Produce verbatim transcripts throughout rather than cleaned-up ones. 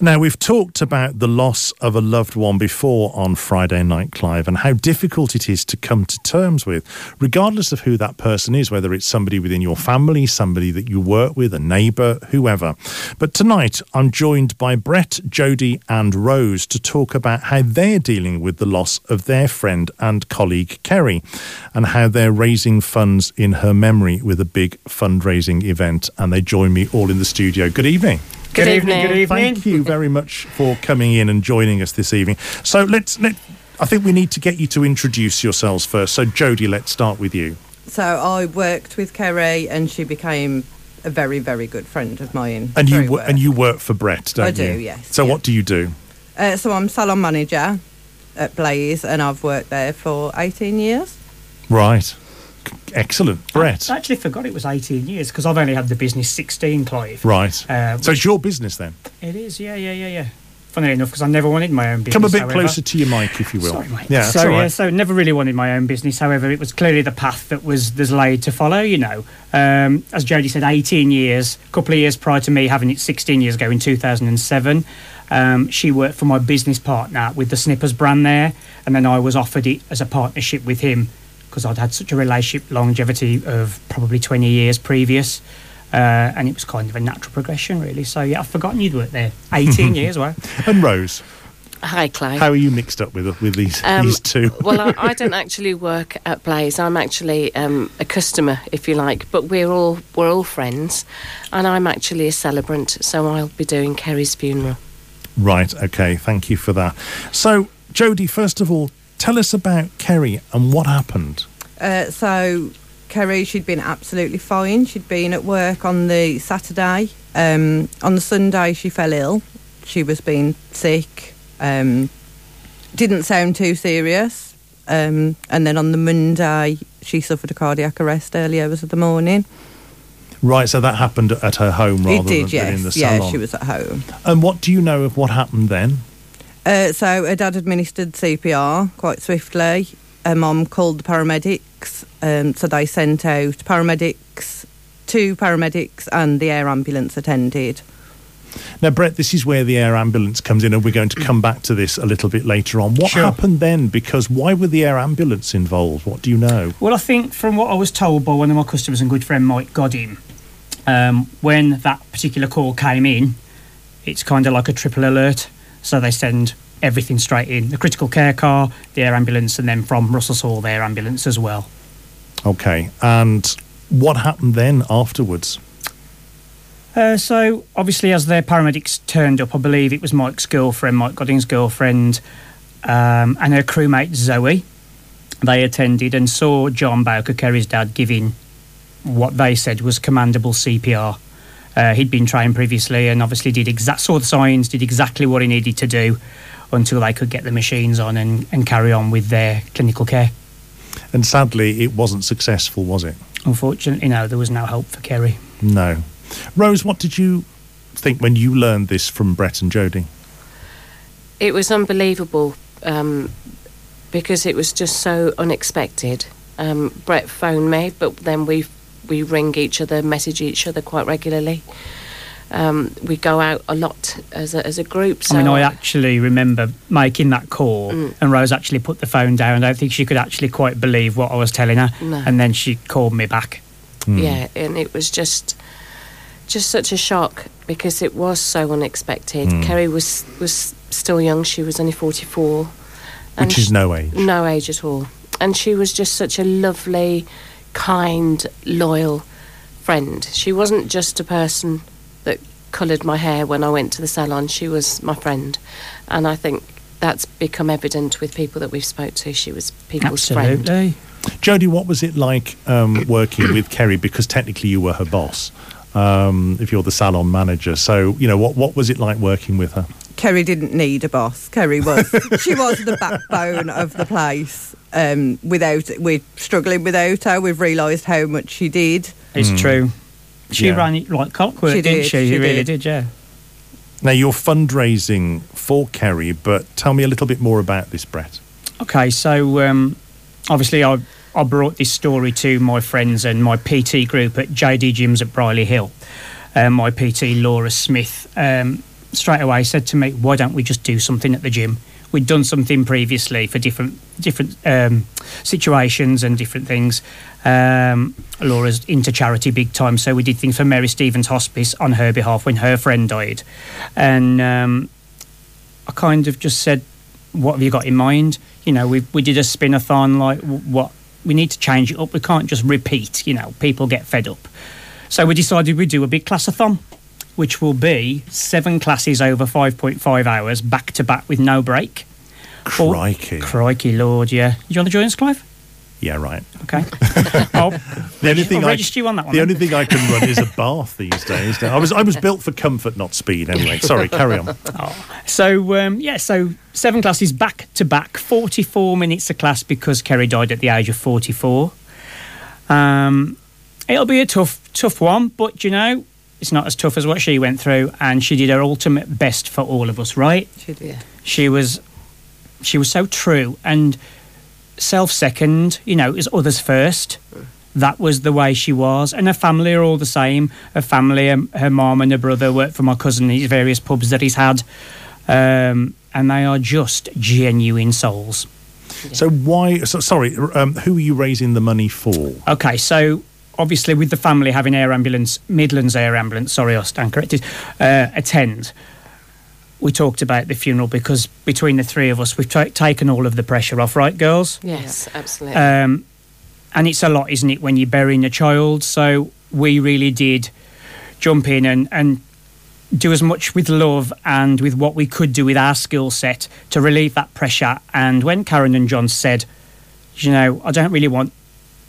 Now, we've talked about the loss of a loved one before on Friday Night Clive and how difficult it is to come to terms with, regardless of who that person is, whether it's somebody within your family, somebody that you work with, a neighbour, whoever. But tonight, I'm joined by Brett, Jodie and Rose to talk about how they're dealing with the loss of their friend and colleague Kerry and how they're raising funds in her memory with a big fundraising event. And they join me all in the studio. Good evening. Good, good evening. Evening. Good evening. Thank you very much for coming in and joining us this evening. So let's. Let, I think we need to get you to introduce yourselves first. So Jodie, let's start with you. So I worked with Kerry, and she became a very, very good friend of mine. And you work. and you work for Brett, don't I you? I do, yes. So yeah. What do you do? Uh, so I'm salon manager at Blaze, and I've worked there for eighteen years. Right. Excellent. Brett. I actually forgot it was eighteen years because I've only had the business sixteen, Clive. Right. Uh, so it's your business then? It is, yeah, yeah, yeah, yeah. Funnily enough, because I never wanted my own business. Come a bit however. closer to your mic, if you will. Sorry, mate. Yeah, so, right. yeah, so never really wanted my own business. However, it was clearly the path that was there's laid to follow, you know. Um, as Jodie said, eighteen years, a couple of years prior to me having it sixteen years ago in two thousand seven. Um, she worked for my business partner with the Snippers brand there, and then I was offered it as a partnership with him, because I'd had such a relationship longevity of probably twenty years previous, uh, and it was kind of a natural progression, really. So, yeah, I've forgotten you'd worked there. eighteen years, well. And Rose. Hi, Clive. How are you mixed up with with these, um, these two? Well, I, I don't actually work at Blaze. I'm actually um, a customer, if you like, but we're all we're all friends, and I'm actually a celebrant, so I'll be doing Kerry's funeral. Right, OK, thank you for that. So, Jodie, first of all, tell us about Kerry and what happened. Uh, so, Kerry, she'd been absolutely fine. She'd been at work on the Saturday. Um, on the Sunday, she fell ill. She was being sick. Um, didn't sound too serious. Um, and then on the Monday, she suffered a cardiac arrest early hours of the morning. Right, so that happened at her home rather it did, than yes. in the salon. Yeah, she was at home. And what do you know of what happened then? Uh, so her dad administered C P R quite swiftly. Her mum called the paramedics, um, so they sent out paramedics, two paramedics and the air ambulance attended. Now, Brett, this is where the air ambulance comes in, and we're going to come back to this a little bit later on. What sure. happened then? Because why were the air ambulance involved? What do you know? Well, I think from what I was told by one of my customers and good friend Mike Godin, um, when that particular call came in, it's kind of like a triple alert. So they send everything straight in, the critical care car, the air ambulance, and then from Russell's Hall, the air ambulance as well. OK, and what happened then afterwards? Uh, so, obviously, as their paramedics turned up, I believe it was Mike's girlfriend, Mike Godin's girlfriend, um, and her crewmate, Zoe. They attended and saw John Bowker, Kerry's dad, giving what they said was commendable C P R. Uh, he'd been trained previously and obviously did exact saw the signs, did exactly what he needed to do until they could get the machines on and, and carry on with their clinical care. And sadly, it wasn't successful, was it? Unfortunately, no, there was no hope for Kerry. No. Rose, what did you think when you learned this from Brett and Jodie? It was unbelievable um, because it was just so unexpected. Um, Brett phoned me, but then we We ring each other, message each other quite regularly. Um, we go out a lot as a, as a group. So I mean, I actually remember making that call mm. and Rose actually put the phone down. I don't think she could actually quite believe what I was telling her. No. And then she called me back. Mm. Yeah, and it was just just such a shock because it was so unexpected. Mm. Kerry was, was still young. She was only forty-four. And which is she, no age. No age at all. And she was just such a lovely, kind, loyal friend. She wasn't just a person that coloured my hair when I went to the salon. She was my friend, and I think that's become evident with people that we've spoke to. She was people's Absolutely. friend. Jodie, what was it like um, working with Kerry? Because technically you were her boss, um, if you're the salon manager. So, you know, what what was it like working with her? Kerry didn't need a boss. Kerry was she was the backbone of the place. Um, without we're struggling without her. We've realised how much she did. It's mm. true. She yeah. ran it like clockwork, she did, didn't she? She, she really did. did, yeah. Now, you're fundraising for Kerry, but tell me a little bit more about this, Brett. Okay, so um, obviously I, I brought this story to my friends and my P T group at J D Gyms at Briley Hill. Uh, my P T, Laura Smith, um, straight away said to me, why don't we just do something at the gym? We'd done something previously for different different um, situations and different things. Um, Laura's into charity big time, so we did things for Mary Stevens Hospice on her behalf when her friend died. And um, I kind of just said, what have you got in mind? You know, we we did a spin-a-thon, like, what? We need to change it up. We can't just repeat, you know, people get fed up. So we decided we'd do a big class-a-thon, which will be seven classes over five point five hours, back-to-back with no break. Crikey. Or, crikey, Lord, yeah. Do you want to join us, Clive? Yeah, right. Okay. I'll, the only thing I'll I register you on that one. The then. only thing I can run is a bath these days. I was I was built for comfort, not speed, anyway. Sorry, carry on. Oh. So, um, yeah, so seven classes back-to-back, forty-four minutes a class because Kerry died at the age of forty-four. Um, it'll be a tough, tough one, but, you know, it's not as tough as what she went through, and she did her ultimate best for all of us, right? She did. Yeah. She was, she was so true and self-second. You know, it was others first. Mm. That was the way she was, and her family are all the same. Her family, her, her mum and her brother work for my cousin in his various pubs that he's had, um, and they are just genuine souls. Yeah. So why? So, sorry, um, who are you raising the money for? Okay, so. Obviously, with the family having Air Ambulance, Midlands Air Ambulance, sorry, I stand corrected, uh, attend, we talked about the funeral because between the three of us, we've t- taken all of the pressure off, right, girls? Yes, yeah. Absolutely. Um, and it's a lot, isn't it, when you're burying a child? So we really did jump in and, and do as much with love and with what we could do with our skill set to relieve that pressure. And when Karen and John said, you know, I don't really want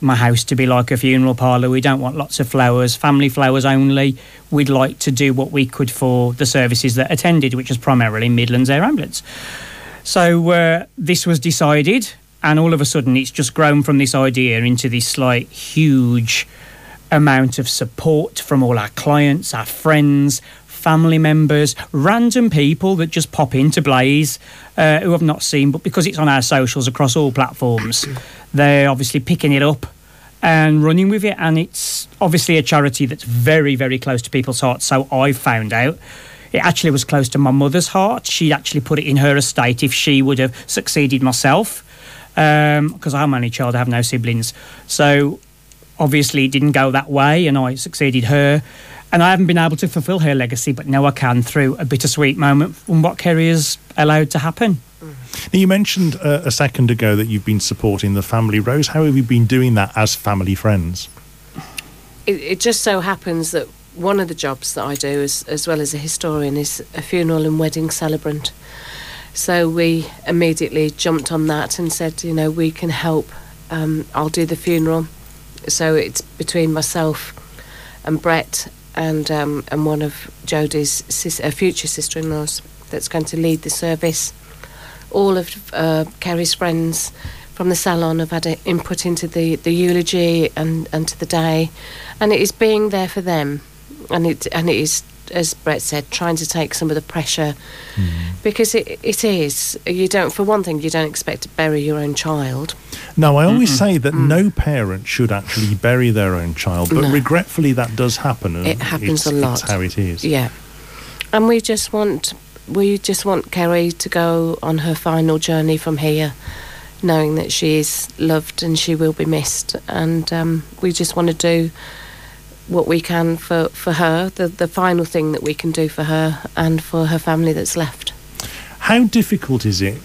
my house to be like a funeral parlour. We don't want lots of flowers, family flowers only. We'd like to do what we could for the services that attended, which is primarily Midlands Air Ambulance. So uh, this was decided, and all of a sudden it's just grown from this idea into this like huge amount of support from all our clients, our friends, family members, random people that just pop into Blaze uh, who I've not seen, but because it's on our socials across all platforms, they're obviously picking it up and running with it. And it's obviously a charity that's very, very close to people's hearts. So I found out it actually was close to my mother's heart. She'd actually put it in her estate if she would have succeeded myself, because um, I'm only child, I have no siblings. So obviously it didn't go that way, and I succeeded her. And I haven't been able to fulfil her legacy, but now I can through a bittersweet moment from what Kerry has allowed to happen. Mm. Now, you mentioned uh, a second ago that you've been supporting the family. Rose, how have you been doing that as family friends? It, it just so happens that one of the jobs that I do, is, as well as a historian, is a funeral and wedding celebrant. So we immediately jumped on that and said, you know, we can help. Um, I'll do the funeral. So it's between myself and Brett and um, and one of Jodie's sis- uh, future sister-in-laws that's going to lead the service. All of uh, Kerry's friends from the salon have had an input into the, the eulogy and, and to the day, and it is being there for them, and it and it is, as Brett said, trying to take some of the pressure, mm. because it it is, you don't, for one thing, you don't expect to bury your own child. No, I always Mm-mm. say that Mm. no parent should actually bury their own child, but no. regretfully that does happen. And it happens a lot. That's how it is. Yeah, and we just want we just want Kerry to go on her final journey from here, knowing that she is loved and she will be missed, and um, we just want to do what we can for, for her, the, the final thing that we can do for her and for her family that's left. How difficult is it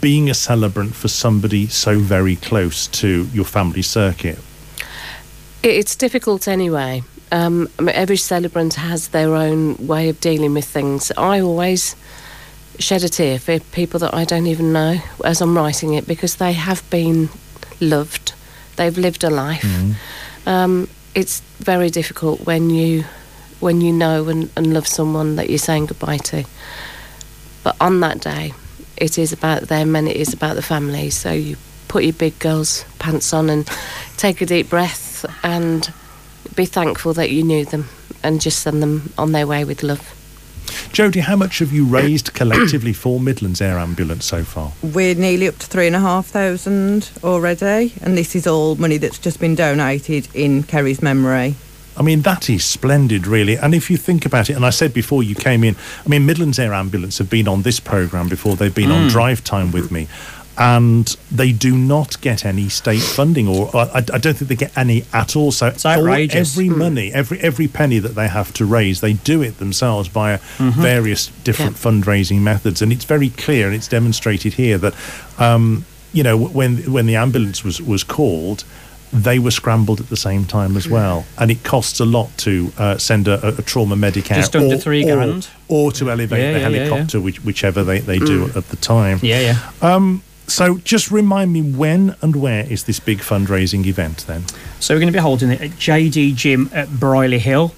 being a celebrant for somebody so very close to your family circuit? It, it's difficult anyway. Um, I mean, every celebrant has their own way of dealing with things. I always shed a tear for people that I don't even know as I'm writing it, because they have been loved. They've lived a life. Mm-hmm. Um, it's very difficult when you when you know and, and love someone that you're saying goodbye to. But on that day, it is about them and it is about the family. So you put your big girl's pants on and take a deep breath and be thankful that you knew them and just send them on their way with love. Jodie, how much have you raised collectively for Midlands Air Ambulance so far? We're nearly up to three and a half thousand already, and this is all money that's just been donated in Kerry's memory. I mean, that is splendid, really. And if you think about it, and I said before you came in, I mean, Midlands Air Ambulance have been on this programme before. They've been mm. on Drive Time with me, and they do not get any state funding, or I, I don't think they get any at all. So it's outrageous. All, every mm. money, every every penny that they have to raise, they do it themselves via mm-hmm. various different yeah. fundraising methods. And it's very clear, and it's demonstrated here that, um, you know, when when the ambulance was, was called, they were scrambled at the same time as well, and it costs a lot to uh, send a, a trauma medic out, just under or, three grand, or, or to elevate yeah, the yeah, helicopter, yeah, yeah. Which, whichever they, they do mm. at the time. Yeah, yeah. Um, so just remind me, when and where is this big fundraising event then? So we're going to be holding it at J D Gym at Briley Hill,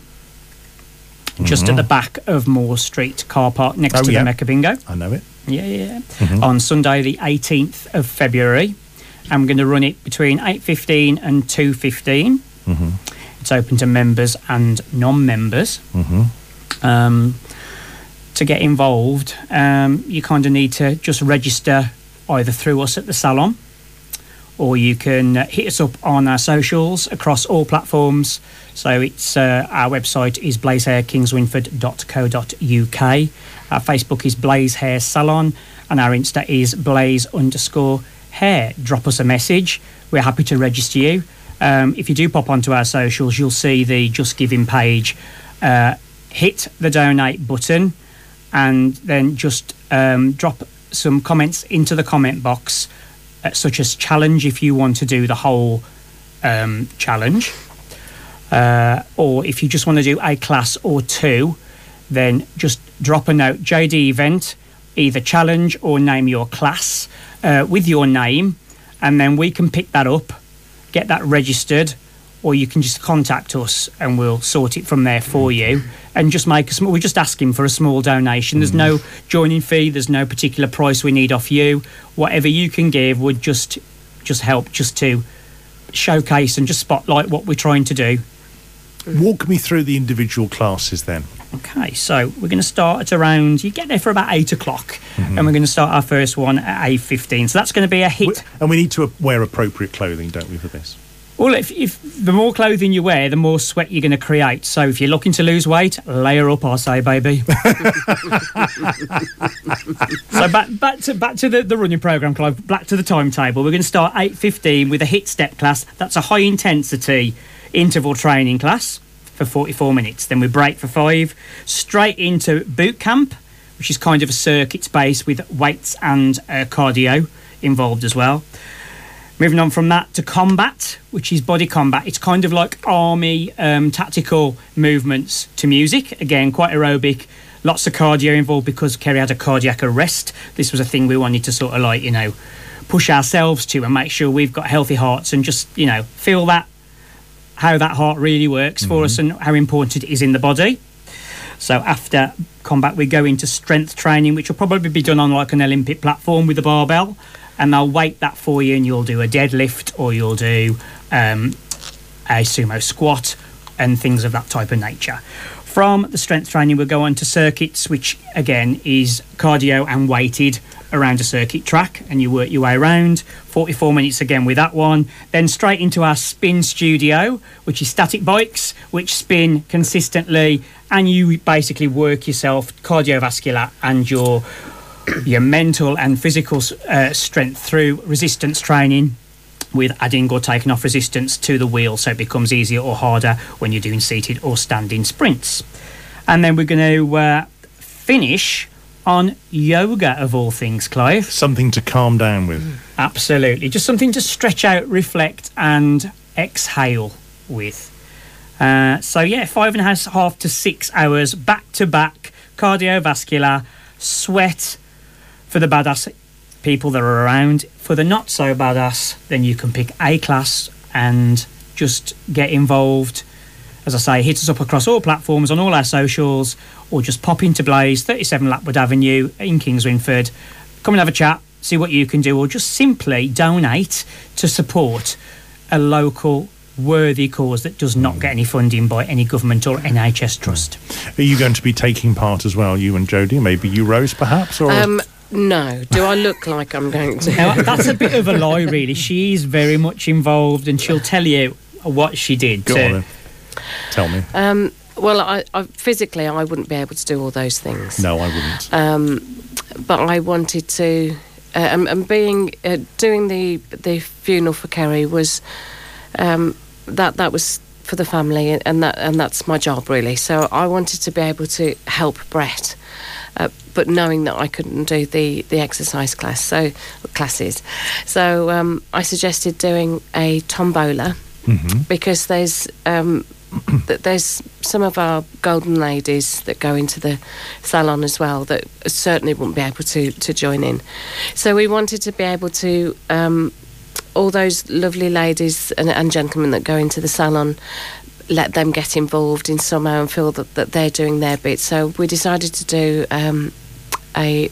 just mm-hmm. at the back of Moore Street car park, next oh, to yeah. the Mecca Bingo. I know it. Yeah, yeah. Mm-hmm. On Sunday, the eighteenth of February. I'm going to run it between eight fifteen and two fifteen. Mm-hmm. It's open to members and non-members. Mm-hmm. Um, to get involved, um, you kind of need to just register either through us at the salon, or you can uh, hit us up on our socials across all platforms. So it's uh, our website is blaze hair kingswinford dot co dot u k. Our Facebook is Blaze Hair Salon, and our Insta is blaze underscore hair. Drop us a message. We're happy to register you. Um, if you do pop onto our socials, you'll see the Just Giving page. Uh, hit the donate button, and then just um, drop some comments into the comment box, uh, such as challenge if you want to do the whole um, challenge. Uh, or if you just want to do a class or two, then just drop a note, J D event, either challenge or name your class uh, with your name, and then we can pick that up, get that registered, or you can just contact us and we'll sort it from there for you, and just make a small, we're just asking for a small donation. There's no joining fee, there's no particular price we need off you. Whatever you can give would just just help, just to showcase and just spotlight what we're trying to do. Walk me through the individual classes then. Okay, so we're going to start at around, you get there for about eight o'clock, mm-hmm. and we're going to start our first one at eight fifteen. So that's going to be a hit. We, and we need to wear appropriate clothing, don't we, for this? Well, if, if the more clothing you wear, the more sweat you're going to create. So if you're looking to lose weight, layer up, I say, baby. So back, back to back to the, the running programme, Clive, back to the timetable. We're going to start eight fifteen with a hit step class. That's a high-intensity interval training class for forty-four minutes. Then we break for five, straight into boot camp, which is kind of a circuit space with weights and uh, cardio involved as well. Moving on from that to combat, which is body combat. It's kind of like army um, tactical movements to music. Again, quite aerobic, lots of cardio involved because Kerry had a cardiac arrest. This was a thing we wanted to sort of like, you know, push ourselves to and make sure we've got healthy hearts and just, you know, feel that, how that heart really works mm-hmm. for us and how important it is in the body. So after combat, we go into strength training, which will probably be done on like an Olympic platform with a barbell. And they'll weight that for you, and you'll do a deadlift, or you'll do um, a sumo squat and things of that type of nature. From the strength training, we'll go on to circuits, which, again, is cardio and weighted around a circuit track, and you work your way around. forty-four minutes again with that one. Then straight into our spin studio, which is static bikes, which spin consistently, and you basically work yourself cardiovascular and your... your mental and physical uh, strength through resistance training, with adding or taking off resistance to the wheel, so it becomes easier or harder when you're doing seated or standing sprints. And then we're going to uh, finish on yoga, of all things, Clive. Something to calm down with. Absolutely. Just something to stretch out, reflect and exhale with. Uh, so, yeah, five and a half to six hours back-to-back, cardiovascular, sweat, for the badass people that are around. For the not so badass, then you can pick a class and just get involved. As I say, hit us up across all platforms on all our socials, or just pop into Blaze, thirty-seven Lapwood Avenue in Kingswinford. Come and have a chat, see what you can do, or just simply donate to support a local worthy cause that does not get any funding by any government or N H S trust. Are you going to be taking part as well, you and Jodie? Maybe you, Rose, perhaps? Or um, no. Do I look like I'm going to? Now, that's a bit of a lie, really. She's very much involved, and she'll tell you what she did. Go on, then. Tell me. Um, well, I, I, physically, I wouldn't be able to do all those things. No, I wouldn't. Um, but I wanted to... Uh, and, and being uh, doing the the funeral for Kerry was um, that that was for the family, and that and that's my job really. So I wanted to be able to help Brett, uh, but knowing that I couldn't do the, the exercise class, so classes. So um, I suggested doing a tombola mm-hmm. because there's um, th- there's some of our golden ladies that go into the salon as well that certainly wouldn't be able to, to join in. So we wanted to be able to, um, all those lovely ladies and, and gentlemen that go into the salon, let them get involved in somehow and feel that, that they're doing their bit. So we decided to do um, a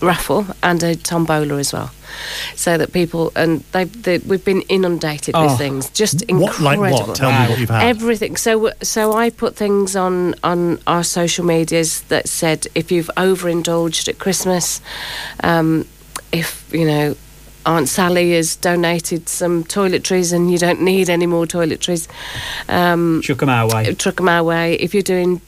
raffle and a tombola as well, so that people and they, they we've been inundated oh, with things, just incredible. What, like what? Tell wow. me what you've had. Everything. So, so I put things on on our social medias that said, if you've overindulged at Christmas, um, if you know Aunt Sally has donated some toiletries and you don't need any more toiletries, um, chuck them our way. Chuck them our way. If you're doing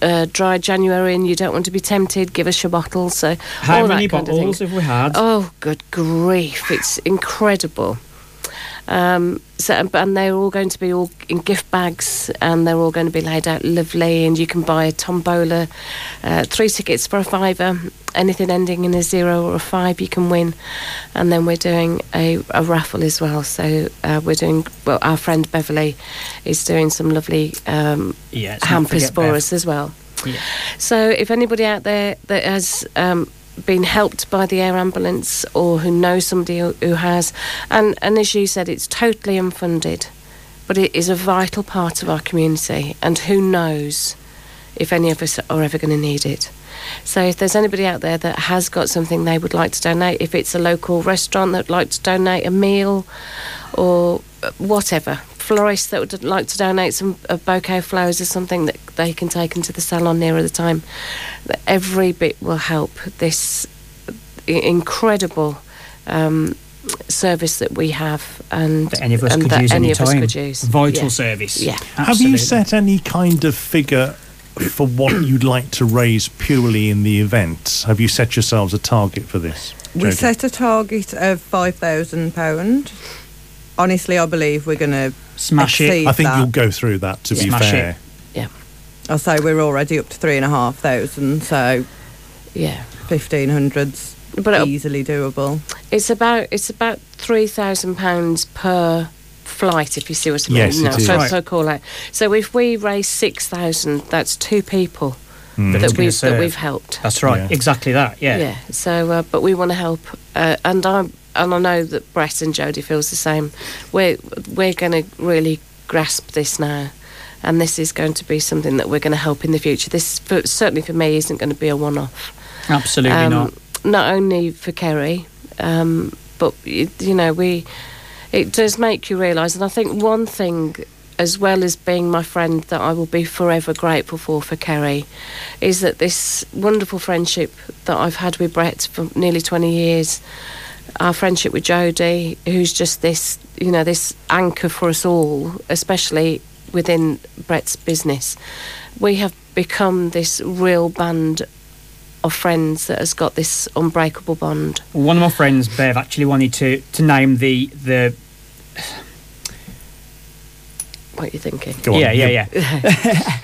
Uh, dry January and you don't want to be tempted, give us your bottle. So how many bottles have we had? Oh, good grief, it's incredible. Um, so, and they're all going to be all in gift bags, and they're all going to be laid out lovely, and you can buy a tombola, uh, three tickets for a fiver, anything ending in a zero or a five you can win. And then we're doing a, a raffle as well, so uh, we're doing, well, our friend Beverly is doing some lovely um, yeah, hampers for Bev. us as well. Yeah. So if anybody out there that has um, been helped by the air ambulance, or who knows somebody who has, and, and as you said, it's totally unfunded, but it is a vital part of our community, and who knows if any of us are ever going to need it. So if there's anybody out there that has got something they would like to donate, if it's a local restaurant that would like to donate a meal or whatever, florists that would like to donate some a bouquet of flowers or something that they can take into the salon nearer the time, every bit will help this incredible um, service that we have, and that any of us, could, that use any of us could use. Vital yeah. service. Yeah. Have you set any kind of figure for what you'd like to raise purely in the event? Have you set yourselves a target for this, Jodie? We set a target of five thousand pounds. Honestly, I believe we're going to smash it. I think that. You'll go through that, to yeah. be smash fair. It. Yeah. I'll say we're already up to three and a half thousand, so yeah, fifteen hundred's easily doable. It's about it's about three thousand pounds per flight, if you see what I mean. Yes, no, it is. So, right. so call out. So if we raise six thousand, that's two people mm. that, that we've serve. that we've helped. That's right, yeah. exactly that. Yeah. Yeah. So, uh, but we want to help, uh, and I'm. And I know that Brett and Jodie feels the same. We're, we're going to really grasp this now, and this is going to be something that we're going to help in the future. This, for, certainly for me, isn't going to be a one-off. Absolutely um, not. Not only for Kerry, um, but, you, you know, we. It does make you realise, and I think one thing, as well as being my friend that I will be forever grateful for for Kerry, is that this wonderful friendship that I've had with Brett for nearly twenty years... Our friendship with Jodie, who's just this, you know, this anchor for us all, especially within Brett's business. We have become this real band of friends that has got this unbreakable bond. One of my friends, Bev, actually wanted to, to name the... the what are you thinking? Go on. Yeah, yeah, yeah.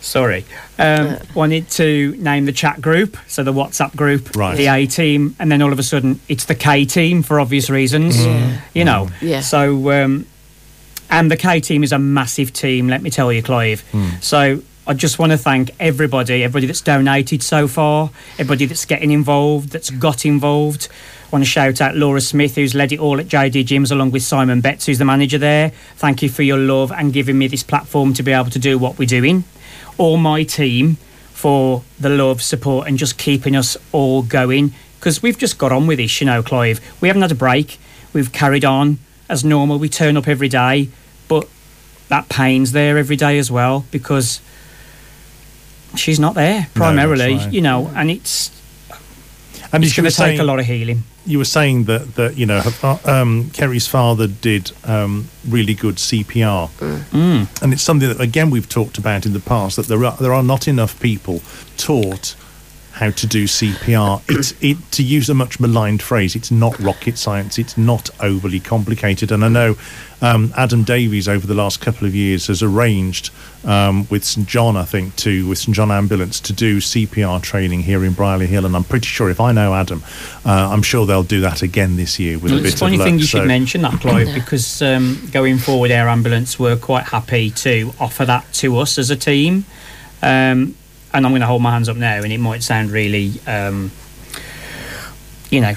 Sorry. Um, uh, wanted to name the chat group, so the WhatsApp group, right. the A team, and then all of a sudden it's the K team for obvious reasons, mm. you know. Yeah. So, um, and the K team is a massive team, let me tell you, Clive. Mm. So I just want to thank everybody, everybody that's donated so far, everybody that's getting involved, that's got involved. I want to shout out Laura Smith, who's led it all at J D Gyms, along with Simon Betts, who's the manager there. Thank you for your love and giving me this platform to be able to do what we're doing. All my team for the love, support, and just keeping us all going, because we've just got on with this, you know, Clive. We haven't had a break. We've carried on as normal. We turn up every day. but that pain's there every day as well, because she's not there primarily, no, right. you know, and it's and it's going to take a lot of healing. You were saying that, that you know, her, um, Kerry's father did um, really good C P R. Mm. Mm. And it's something that, again, we've talked about in the past, that there are, there are not enough people taught how to do C P R. It's, it, to use a much maligned phrase, it's not rocket science, it's not overly complicated. And I know um, Adam Davies over the last couple of years has arranged um, with St John, I think, to with St John Ambulance to do C P R training here in Briley Hill, and I'm pretty sure, if I know Adam, uh, I'm sure they'll do that again this year with well, a bit of luck. It's a funny thing you so. should mention that, Clive, because um, going forward, Air Ambulance were quite happy to offer that to us as a team. Um And I'm going to hold my hands up now, and it might sound really, um, you know,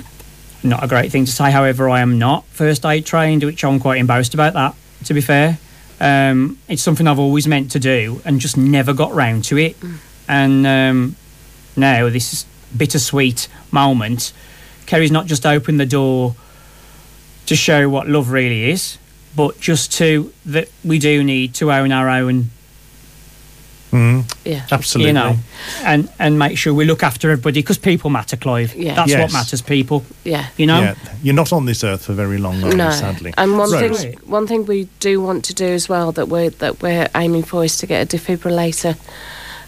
not a great thing to say. However, I am not first aid trained, which I'm quite embarrassed about that, to be fair. Um, it's something I've always meant to do and just never got round to it. And um, now, this bittersweet moment, Kerry's not just opened the door to show what love really is, but just to that we do need to own our own. Mm. Yeah, absolutely. You know, and and make sure we look after everybody, because people matter, Clive. Yeah. That's yes. what matters. People. Yeah, you know. Yeah. You're not on this earth for very long, no. Long, sadly. And one Rose. thing, one thing we do want to do as well that we're that we're aiming for is to get a defibrillator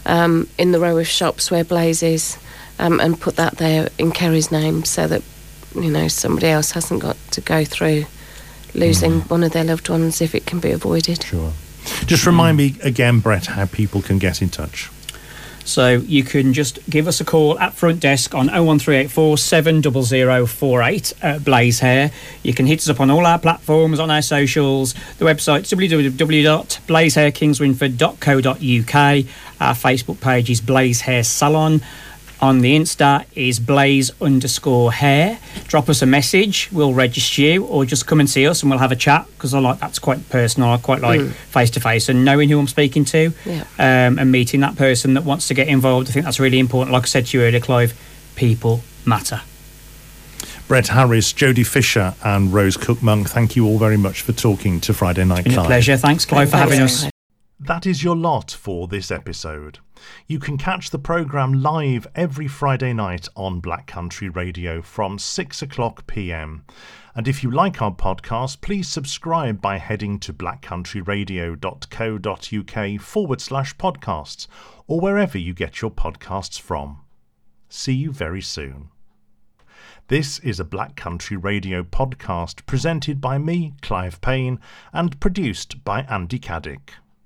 um, in the row of shops where Blaze is, um, and put that there in Kerry's name, so that you know somebody else hasn't got to go through losing mm. one of their loved ones if it can be avoided. Sure. Just remind me again, Brett, how people can get in touch. So you can just give us a call at front desk on oh one three eight four seven zero zero four eight at Blaze Hair. You can hit us up on all our platforms, on our socials. The website's w w w dot blaze hair kingswinford dot co dot u k. Our Facebook page is Blaze Hair Salon. On the Insta is blaze underscore hair. Drop us a message, we'll register you, or just come and see us and we'll have a chat, because I like that's quite personal. I quite like face-to-face and knowing who I'm speaking to, yeah. um, and meeting that person that wants to get involved. I think that's really important. Like I said to you earlier, Clive, people matter. Brett Harris, Jodie Fisher and Rose Cook-Monk, thank you all very much for talking to Friday Night Clive. It's been a pleasure. Thanks, Clive, for having us. That is your lot for this episode. You can catch the programme live every Friday night on Black Country Radio from six o'clock p m. And if you like our podcast, please subscribe by heading to blackcountryradio.co.uk forward slash podcasts or wherever you get your podcasts from. See you very soon. This is a Black Country Radio podcast presented by me, Clive Payne, and produced by Andy Caddick.